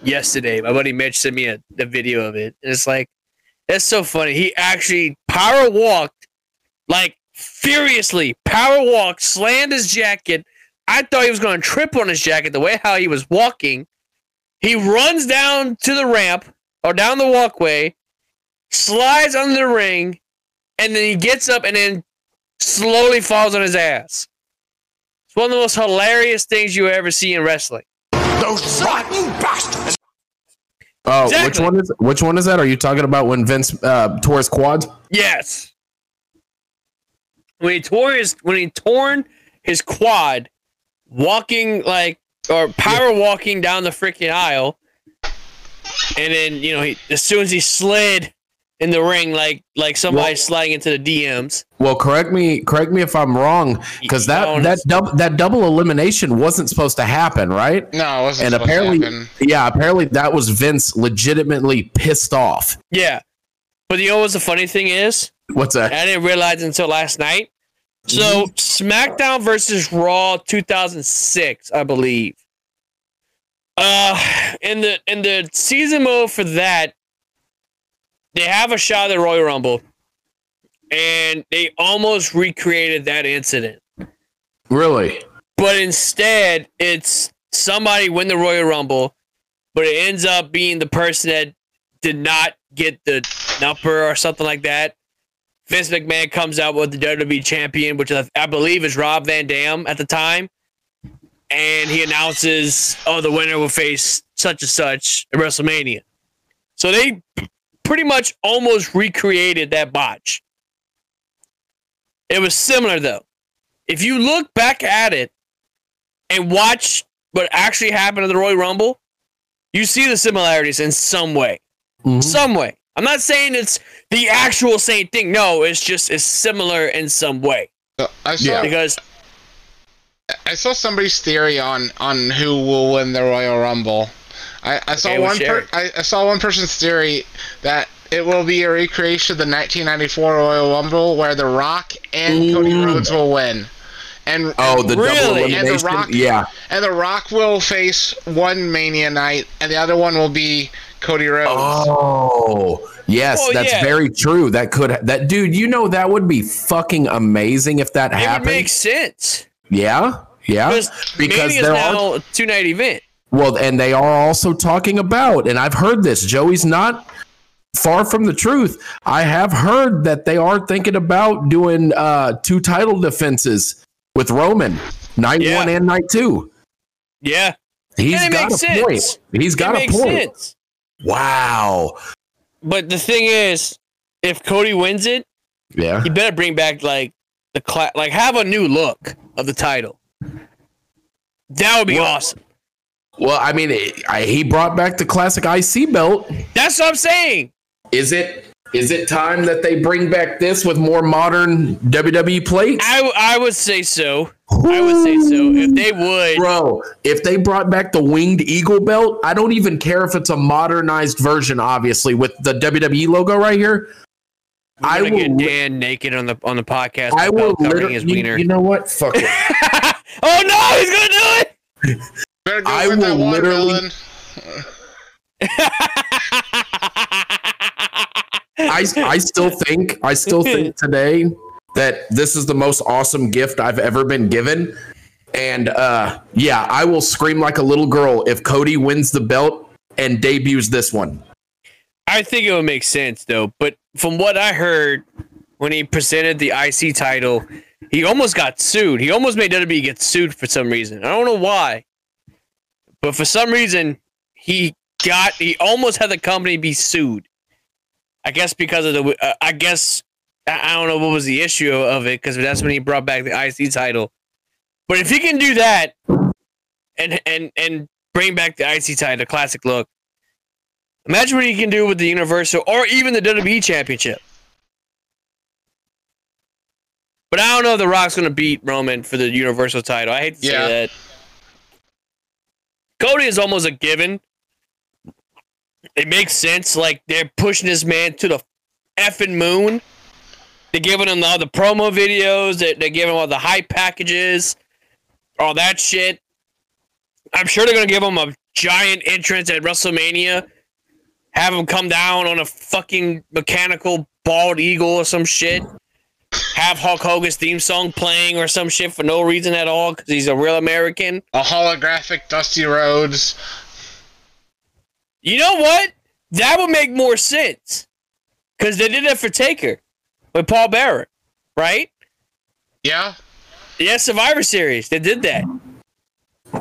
yesterday. My buddy Mitch sent me a video of it. And it's like, that's so funny. He actually power walked, like, furiously. Power walked, slammed his jacket. I thought he was going to trip on his jacket the way how he was walking. He runs down to the ramp, or down the walkway, slides under the ring, and then he gets up and then slowly falls on his ass. It's one of the most hilarious things you ever see in wrestling. Those rotten bastards! Oh, exactly. Which one is that? Are you talking about when Vince tore his quads? Yes. When he tore his quad, walking power walking down the freaking aisle, and then as soon as he slid in the ring, like somebody sliding into the DMs. Well, correct me if I'm wrong, because that double elimination wasn't supposed to happen, right? No, it wasn't. And apparently that was Vince legitimately pissed off. Yeah, but you know what's the funny thing is? What's that? I didn't realize until last night. So SmackDown versus Raw 2006, I believe. In the season mode for that, they have a shot at the Royal Rumble, and they almost recreated that incident. Really? But instead, it's somebody win the Royal Rumble, but it ends up being the person that did not get the number or something like that. Vince McMahon comes out with the WWE champion, which I believe is Rob Van Dam at the time, and he announces, oh, the winner will face such and such at WrestleMania. So they... pretty much almost recreated that botch. It was similar, though. If you look back at it and watch what actually happened in the Royal Rumble, you see the similarities in some way. Mm-hmm. Some way. I'm not saying it's the actual same thing. No, it's similar in some way. I saw somebody's theory on who will win the Royal Rumble. I saw one person's theory that it will be a recreation of the 1994 Royal Rumble where The Rock and Cody Rhodes will win. Double elimination. And The Rock will face one Mania night, and the other one will be Cody Rhodes. Oh, yes, that's very true. That could, that dude, you know, that would be fucking amazing if that happened. It makes sense. Yeah, yeah. Because Mania's now a two-night event. Well, and they are also talking about, and I've heard this, Joey's not far from the truth. I have heard that they are thinking about doing two title defenses with Roman, night one and night two. Yeah. He's got a point. He's got a point. Wow. But the thing is, if Cody wins it, he better bring back like the like have a new look of the title. That would be awesome. Well, I mean, he brought back the classic IC belt. That's what I'm saying. Is it time that they bring back this with more modern WWE plates? I would say so. I would say so. If they would. Bro, if they brought back the Winged Eagle belt, I don't even care if it's a modernized version, obviously, with the WWE logo right here. I will get Dan naked on the podcast. I will literally. His wiener. You know what? Fuck it. Oh, no! He's going to do it! Better go I with will that literally. I still think today that this is the most awesome gift I've ever been given. And I will scream like a little girl if Cody wins the belt and debuts this one. I think it would make sense, though. But from what I heard, when he presented the IC title, he almost got sued. He almost made WWE get sued for some reason. I don't know why. But for some reason, he almost had the company be sued. I guess because of the, I don't know what was the issue of it, because that's when he brought back the IC title. But if he can do that and bring back the IC title, the classic look, imagine what he can do with the Universal or even the WWE Championship. But I don't know if The Rock's going to beat Roman for the Universal title. I hate to say that. Cody is almost a given. It makes sense. Like, they're pushing this man to the effing moon. They're giving him all the promo videos. They're giving him all the hype packages. All that shit. I'm sure they're going to give him a giant entrance at WrestleMania. Have him come down on a fucking mechanical bald eagle or some shit. Have Hulk Hogan's theme song playing or some shit for no reason at all because he's a real American. A holographic Dusty Rhodes. You know what? That would make more sense. Because they did that for Taker with Paul Bearer, right? Yeah. Yeah, Survivor Series. They did that.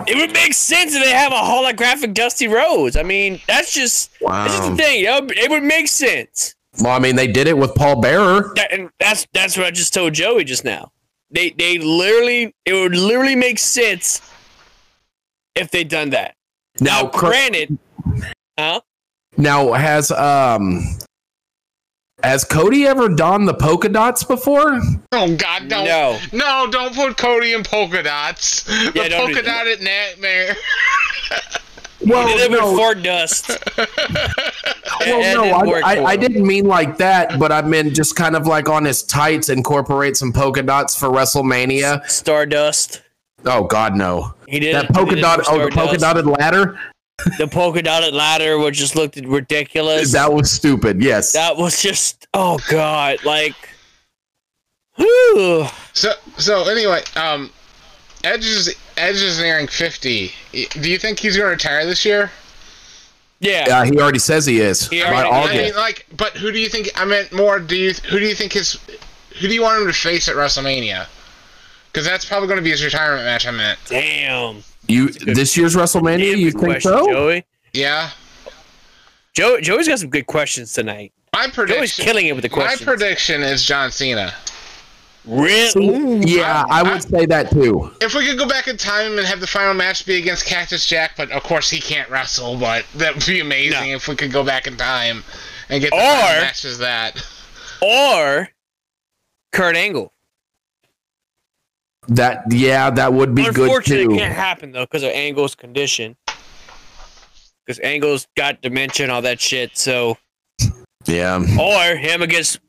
It would make sense if they have a holographic Dusty Rhodes. I mean, that's just the thing. It would make sense. Well, I mean, they did it with Paul Bearer. That's what I just told Joey just now. They literally, it would literally make sense if they done that. Now granted, huh? Now has Cody ever donned the polka dots before? Oh God, don't! No, don't put Cody in polka dots. Yeah, the polka dot at Nightmare. Well, they live with Ford dust. I didn't mean like that, but I meant just kind of like on his tights, incorporate some polka dots for WrestleMania. Stardust. Oh God, no! He did that polka dot. Oh, the polka dotted ladder. The polka dotted ladder, which just looked ridiculous. That was stupid. Yes, that was just. Oh God, like. Whew. So anyway, Edge is nearing 50. Do you think he's going to retire this year? Yeah, he already says he is. I mean, like, but who do you think? I meant more. Who do you want him to face at WrestleMania? Because that's probably going to be his retirement match. I meant. Damn. This year's WrestleMania. You think so, Joey? Yeah. Joey's got some good questions tonight. My prediction. Joey's killing it with the questions. My prediction is John Cena. Really? Yeah, I would say that too. If we could go back in time and have the final match be against Cactus Jack, but of course he can't wrestle, but that would be amazing if we could go back in time and get the final match as that. Or Kurt Angle. That would be good too. Unfortunately, it can't happen though because of Angle's condition. Because Angle's got dementia and all that shit, so. Yeah. Or him against.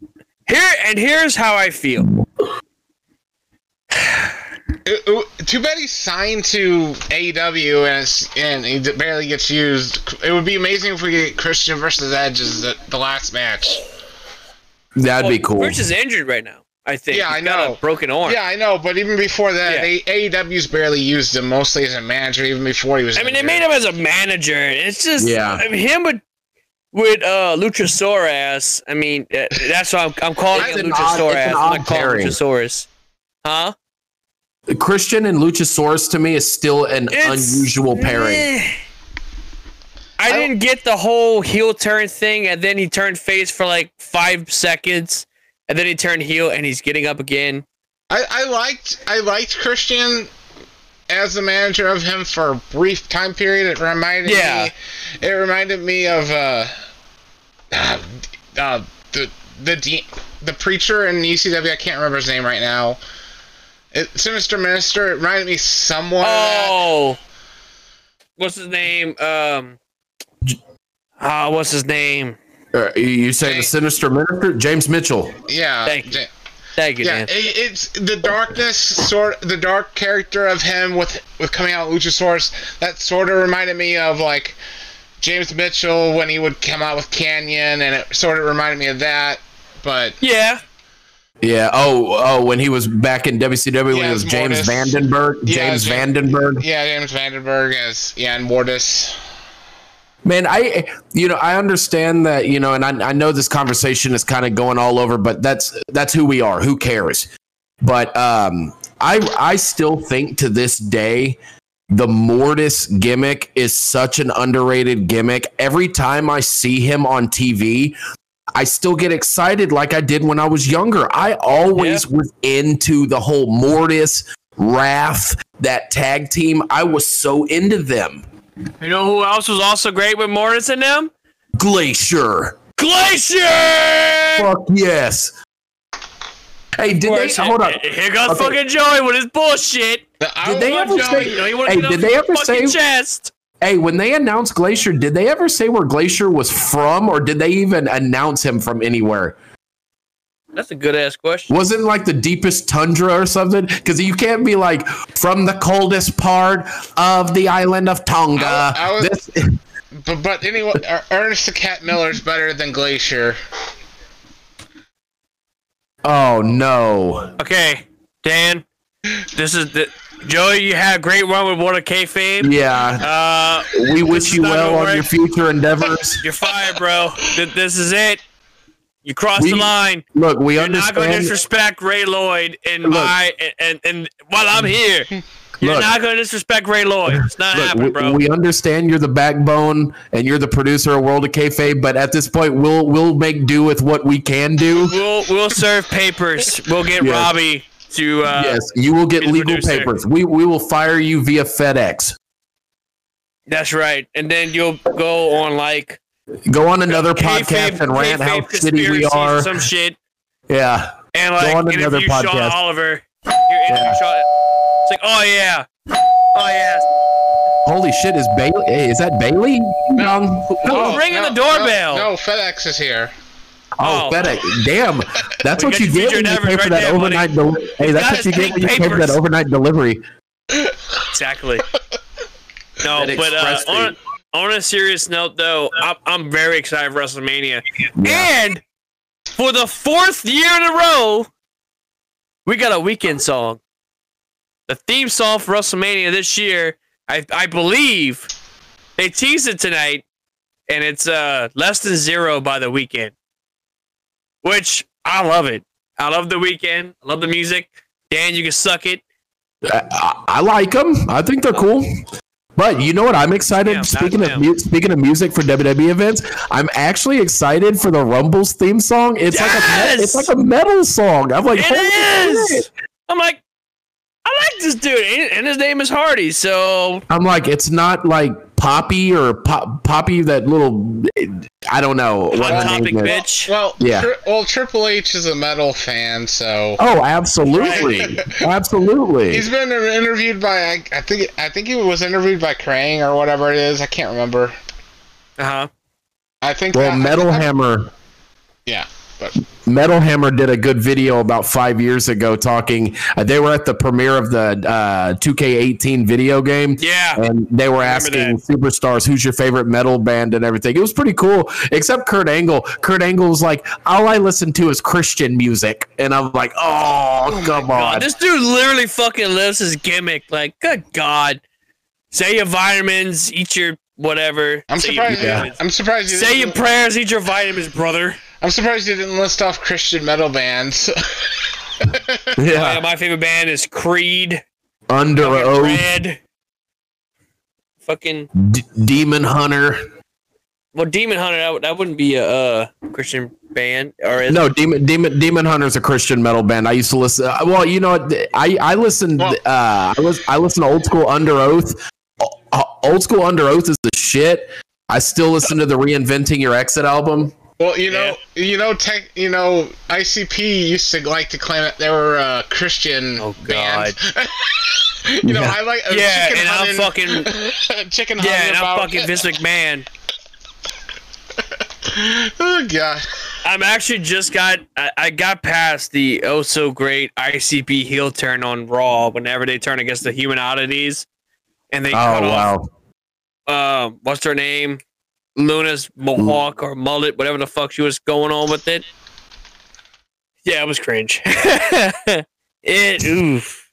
Here's how I feel. Too bad he's signed to AEW and he barely gets used. It would be amazing if we get Christian versus Edge as the last match. That'd be cool. Rich is injured right now, I think. Yeah, he's got a broken arm. Yeah, I know. But even before that, AEW's barely used him, mostly as a manager. Even before he was, I mean, they made him as a manager. It's just, I mean, him with Luchasaurus. I mean, that's why I'm calling him Luchasaurus. I'm not calling him Luchasaurus. Huh? Christian and Luchasaurus to me is still an unusual pairing. I didn't get the whole heel turn thing, and then he turned face for like 5 seconds, and then he turned heel, and he's getting up again. I liked Christian as the manager of him for a brief time period. It reminded me of the preacher in ECW. I can't remember his name right now. Sinister Minister. It reminded me somewhat. Oh, what's his name? What's his name? You say the Sinister Minister, James Mitchell. Yeah. Thank you. Yeah, Dan. It's the darkness, the dark character of him with coming out with Luchasaurus. That sort of reminded me of like James Mitchell when he would come out with Kanyon, and it sort of reminded me of that. But yeah. Yeah. Oh, when he was back in WCW, when it was James Vandenberg. James Vandenberg. Yeah, James Vandenberg and Mortis. Man, I understand that, and I know this conversation is kind of going all over, but that's who we are. Who cares? But I still think to this day the Mortis gimmick is such an underrated gimmick. Every time I see him on TV, I still get excited like I did when I was younger. I always was into the whole Mortis, Wrath, that tag team. I was so into them. You know who else was also great with Mortis and them? Glacier! Fuck yes. Hey, hold on. Here goes fucking Joey with his bullshit. Hey, when they announced Glacier, did they ever say where Glacier was from, or did they even announce him from anywhere? That's a good-ass question. Wasn't like the deepest tundra or something? Because you can't be like, from the coldest part of the island of Tonga. But anyway, Ernest the Cat Miller's better than Glacier. Oh, no. Okay, Dan, this is the... Joey, you had a great run with Water Cafe. Yeah. We wish you well on your future endeavors. You're fired, bro. This is it. You crossed the line. Look, we understand. You're not going to disrespect Ray Lloyd while I'm here. You're not going to disrespect Ray Lloyd. It's not happening, bro. We understand you're the backbone and you're the producer of World of Kayfabe, but at this point, we'll make do with what we can do. We'll serve papers. We'll get Robbie. Yes, you will get legal papers. We will fire you via FedEx. That's right. And then you'll go on another podcast and rant how shitty we are. Some shit. Yeah. And like go on another podcast. Sean Oliver. It's like, oh yeah. Holy shit! Is that Bailey? No. Who's ringing the doorbell? No, FedEx is here. Oh, FedEx! Damn, that's what you get when you pay for that overnight delivery. Hey, that's what you get when you pay for that overnight delivery. Exactly. No, but on a serious note, though, I'm very excited for WrestleMania, and for the 4th year in a row, we got a weekend song. The theme song for WrestleMania this year, I believe, they teased it tonight, and it's Less Than Zero by The Weeknd. Which, I love it. I love The Weeknd. I love the music. Dan, you can suck it. I like them. I think they're cool. But you know what I'm excited? Speaking of music for WWE events, I'm actually excited for the Rumble's theme song. It's like a metal song. I'm like, holy shit. I'm like, I like this dude, and his name is Hardy, so... I'm like, it's not like Poppy or Poppy, that little... I don't know what her name is. Bitch. Well, yeah. Triple H is a metal fan, so... Oh, absolutely. Right. Absolutely. He's been interviewed by... I think he was interviewed by Krang or whatever it is. I can't remember. Uh-huh. I think... Well, Metal Hammer... Yeah, but... Metal Hammer did a good video about 5 years ago talking. They were at the premiere of the 2K18 video game. Yeah. And they were asking superstars, who's your favorite metal band and everything. It was pretty cool, except Kurt Angle. Kurt Angle was like, all I listen to is Christian music. And I'm like, oh come on. This dude literally fucking lives his gimmick. Like, good God. Say your vitamins, eat your whatever. I'm surprised. Say your prayers, eat your vitamins, brother. I'm surprised you didn't list off Christian metal bands. Yeah. My favorite band is Creed. Under Oath. Red. Fucking Demon Hunter. Well, Demon Hunter, that wouldn't be a Christian band, or no? Demon Hunter's a Christian metal band. I used to listen. Well, you know, I listened. Well, I listened to old school Under Oath. Old school Under Oath is the shit. I still listen to the Reinventing Your Exit album. Well, you know, ICP used to like to claim that they were a Christian band. You know, yeah. I like I'm fucking Vince McMahon. Oh God! I'm actually just got I got past the oh so great ICP heel turn on Raw whenever they turn against the Human Oddities, and they cut off what's her name? Luna's mohawk or mullet, whatever the fuck she was going on with it. Yeah, it was cringe. Oof.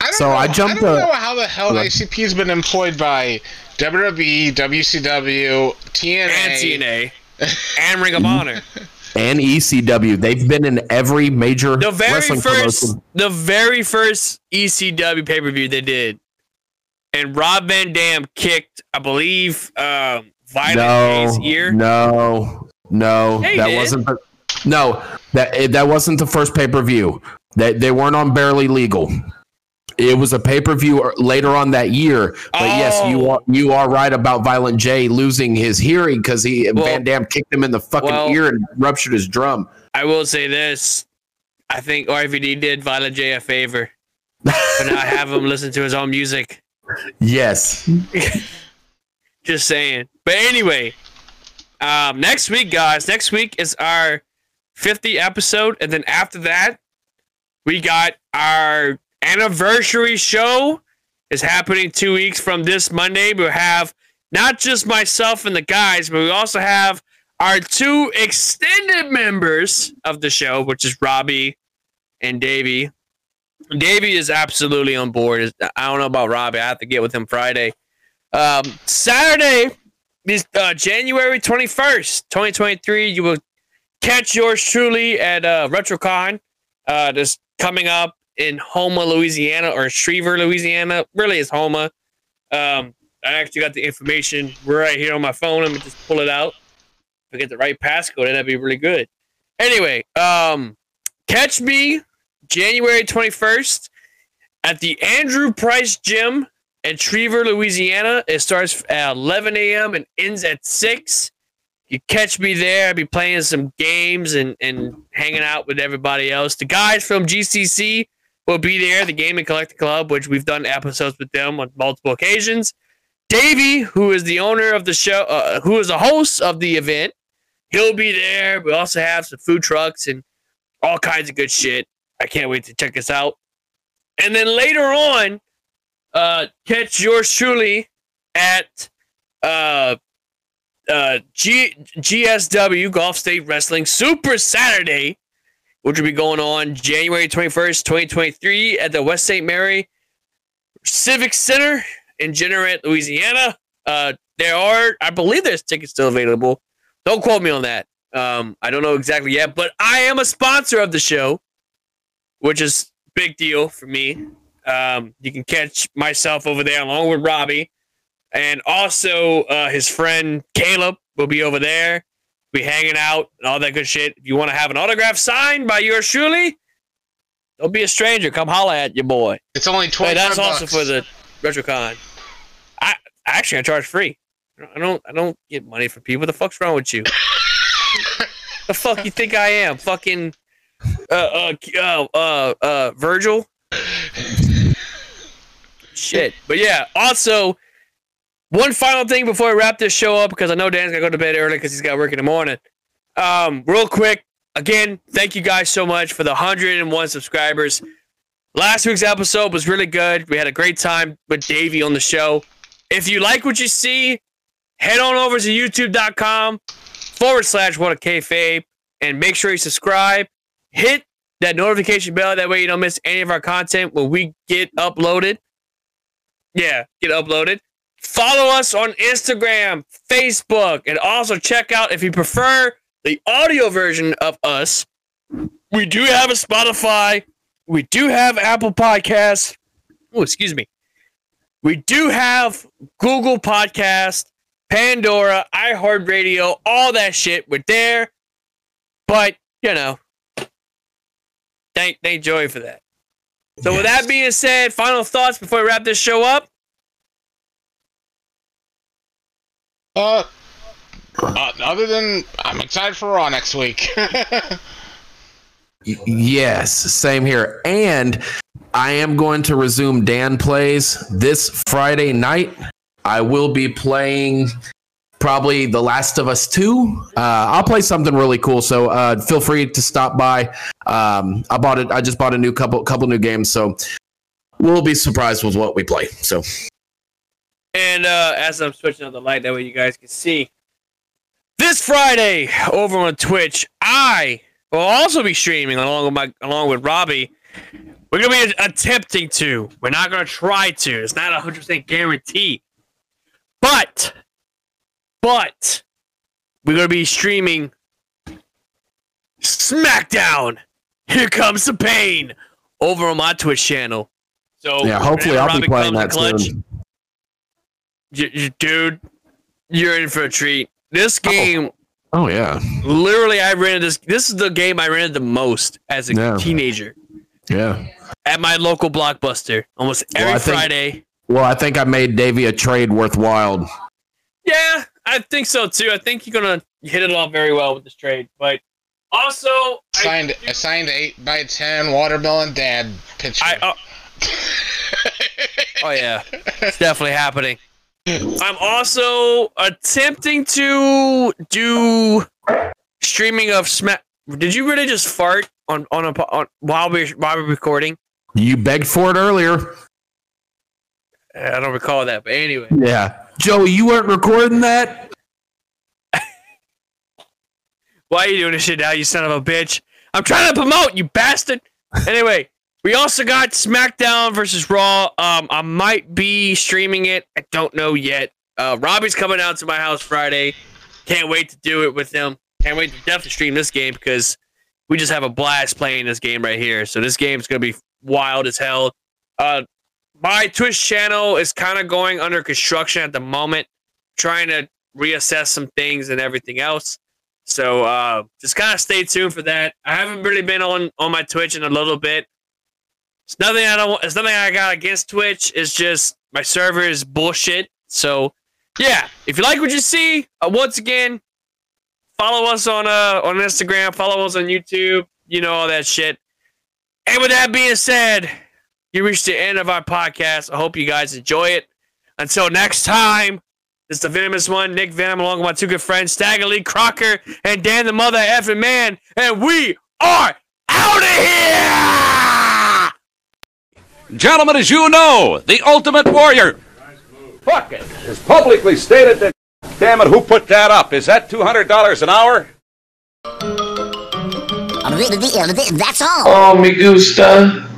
I don't know how the hell ICP has been employed by WWE, WCW, TNA, and Ring of Honor, and ECW. They've been in every major wrestling promotion. The very first ECW pay-per-view they did, and Rob Van Dam kicked, I believe, Violent A's ear. No, that wasn't the first pay-per-view. They weren't on Barely Legal. It was a pay-per-view later on that year, but yes, you are right about Violent J losing his hearing because Van Dam kicked him in the fucking ear and ruptured his drum. I will say this: I think RVD did Violent J a favor, but now I have him listen to his own music. Yes, just saying. But anyway, next week, guys. Next week is our 50th episode, and then after that, we got our anniversary show is happening 2 weeks from this Monday. We'll have not just myself and the guys, but we also have our two extended members of the show, which is Robbie and Davey. Davey is absolutely on board. I don't know about Robbie. I have to get with him Friday. Saturday is January 21st, 2023. You will catch yours truly at RetroCon. That's coming up in Houma, Louisiana, or Schriever, Louisiana. Really, it's Houma. I actually got the information right here on my phone. Let me just pull it out. If I get the right passcode, that'd be really good. Anyway, catch me January 21st at the Andrew Price Gym in Schriever, Louisiana. It starts at 11 a.m. and ends at 6. You catch me there. I'll be playing some games and hanging out with everybody else. The guys from GCC will be there, the Game and Collecting Club, which we've done episodes with them on multiple occasions. Davey, who is the owner of the show, who is the host of the event, he'll be there. We also have some food trucks and all kinds of good shit. I can't wait to check us out. And then later on, catch yours truly at GSW, Golf State Wrestling Super Saturday, which will be going on January 21st, 2023 at the West St. Mary Civic Center in Generette, Louisiana. There are, I believe there's tickets still available. Don't quote me on that. I don't know exactly yet, but I am a sponsor of the show, which is a big deal for me. You can catch myself over there along with Robbie, and also his friend Caleb will be over there. Be hanging out and all that good shit. If you want to have an autograph signed by yours truly, don't be a stranger. Come holler at your boy. It's only $25. That's also for the RetroCon. I charge free. I don't get money from people. What the fuck's wrong with you? The fuck you think I am? Fucking Virgil. Shit. But yeah. Also, one final thing before we wrap this show up, because I know Dan's going to go to bed early because he's got work in the morning. Real quick, Again, thank you guys so much for the 101 subscribers. Last week's episode was really good. We had a great time with Davey on the show. If you like what you see, head on over to youtube.com/WaterCafe and make sure you subscribe. Hit that notification bell. That way you don't miss any of our content when we get uploaded. Yeah, get uploaded. Follow us on Instagram, Facebook, and also check out, if you prefer the audio version of us, we do have a Spotify. We do have Apple Podcasts. Oh, excuse me. We do have Google Podcasts, Pandora, iHeartRadio, all that shit. We're there. But, you know, thank Joey for that. So yes. With that being said, final thoughts before we wrap this show up? Other than I'm excited for Raw next week. Yes, same here. And I am going to resume Dan Plays this Friday night. I will be playing probably The Last of Us 2. I'll play something really cool, so feel free to stop by. I just bought a new couple new games, so we'll be surprised with what we play. So, and as I'm switching out the light, that way you guys can see. This Friday over on Twitch, I will also be streaming along with Robbie. We're going to be attempting to. We're not going to try to. It's not 100% guarantee. But we're going to be streaming SmackDown. Here comes the pain over on my Twitch channel. So yeah, hopefully I'll be playing that soon. Dude, you're in for a treat. This game, oh yeah, literally I rented this. This is the game I rented the most as a teenager. Yeah, at my local Blockbuster almost every Friday. Well, I think I made Davey a trade worthwhile. Yeah, I think so too. I think you're gonna hit it off very well with this trade. But also, I signed 8x10 watermelon dad picture. Oh yeah, it's definitely happening. I'm also attempting to do streaming of Smack. Did you really just fart on while we're recording? You begged for it earlier. I don't recall that, but anyway. Yeah, Joey, you weren't recording that. Why are you doing this shit now, you son of a bitch? I'm trying to promote, you bastard. Anyway. We also got SmackDown versus Raw. I might be streaming it. I don't know yet. Robbie's coming out to my house Friday. Can't wait to do it with him. Can't wait to definitely stream this game because we just have a blast playing this game right here. So this game's going to be wild as hell. My Twitch channel is kind of going under construction at the moment. Trying to reassess some things and everything else. So just kind of stay tuned for that. I haven't really been on my Twitch in a little bit. It's nothing I got against Twitch. It's just my server is bullshit. So, yeah. If you like what you see, once again, follow us on Instagram. Follow us on YouTube. You know, all that shit. And with that being said, you reached the end of our podcast. I hope you guys enjoy it. Until next time, this is the Venomous One, Nick Venom, along with my two good friends, Stagger Lee Crocker and Dan the Mother Effing Man. And we are out of here! Gentlemen, as you know, the Ultimate Warrior. Fuck it. It's publicly stated that. Damn it, who put that up? Is that $200 an hour? That's all. Oh, me gusta.